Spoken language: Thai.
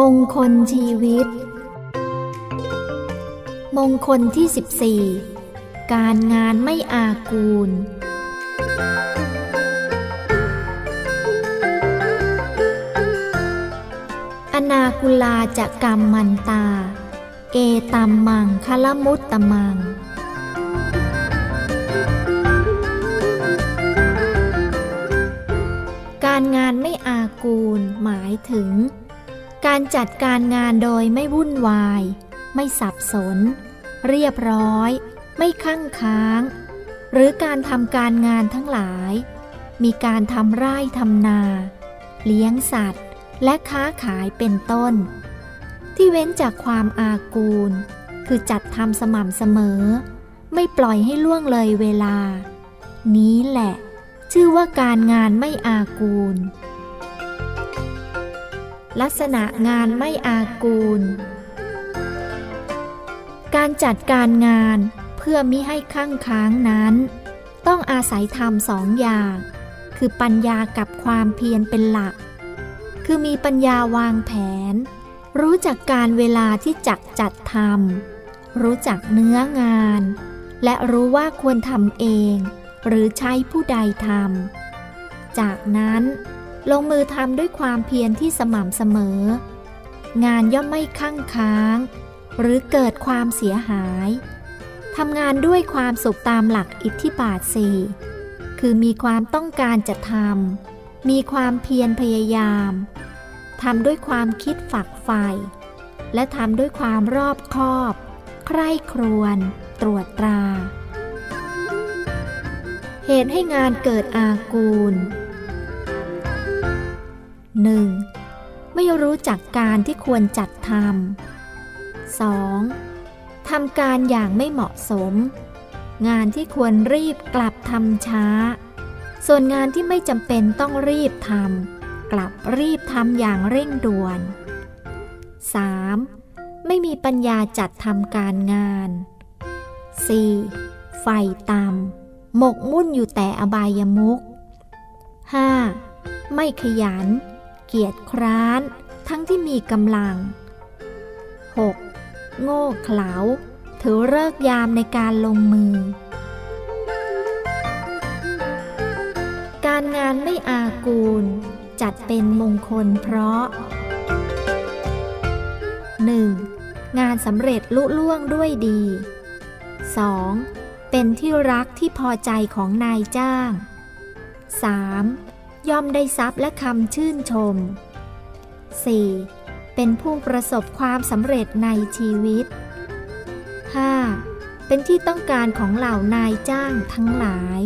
มงคลชีวิตมงคลที่14การงานไม่อากูลอนากุลาจะกัมมันตาเอตัมมังคละมุตตมังการงานไม่อากูลหมายถึงการจัดการงานโดยไม่วุ่นวายไม่สับสนเรียบร้อยไม่คั่งค้างหรือการทำการงานทั้งหลายมีการทำไร่ทำนาเลี้ยงสัตว์และค้าขายเป็นต้นที่เว้นจากความอากูลคือจัดทำสม่ำเสมอไม่ปล่อยให้ล่วงเลยเวลานี้แหละชื่อว่าการงานไม่อากูลลักษณะงานไม่อากูลการจัดการงานเพื่อมิให้คั่งค้างนั้นต้องอาศัยธรรมสองอย่างคือปัญญากับความเพียรเป็นหลักคือมีปัญญาวางแผนรู้จักการเวลาที่จัดทำรู้จักเนื้องานและรู้ว่าควรทำเองหรือใช้ผู้ใดทำจากนั้นลงมือทำด้วยความเพียรที่สม่ำเสมองานย่อมไม่คั่งค้างหรือเกิดความเสียหายทำงานด้วยความสุขตามหลักอิทธิบาท4คือมีความต้องการจะทำมีความเพียรพยายามทำด้วยความคิดฝักใฝ่และทำด้วยความรอบคอบใคร่ครวญตรวจตราเหตุให้งานเกิดอากูล 1. ไม่รู้จักการที่ควรจัดทำ 2. ทำการอย่างไม่เหมาะสมงานที่ควรรีบกลับทำช้าส่วนงานที่ไม่จำเป็นต้องรีบทำกลับรีบทำอย่างเร่งด่วน 3. ไม่มีปัญญาจัดทำการงาน 4. ไฟต่ำหมกมุ่นอยู่แต่อบายมุข 5. ไม่ขยันเกียจคร้านทั้งที่มีกำลัง 6. โง่เขลาถือฤกษ์ยามในการลงมือการงานไม่อากูลจัดเป็นมงคลเพราะ 1. งานสำเร็จลุล่วงด้วยดี 2.เป็นที่รักที่พอใจของนายจ้าง 3. ย่อมได้ทรัพย์และคำชื่นชม 4. เป็นผู้ประสบความสำเร็จในชีวิต 5. เป็นที่ต้องการของเหล่านายจ้างทั้งหลาย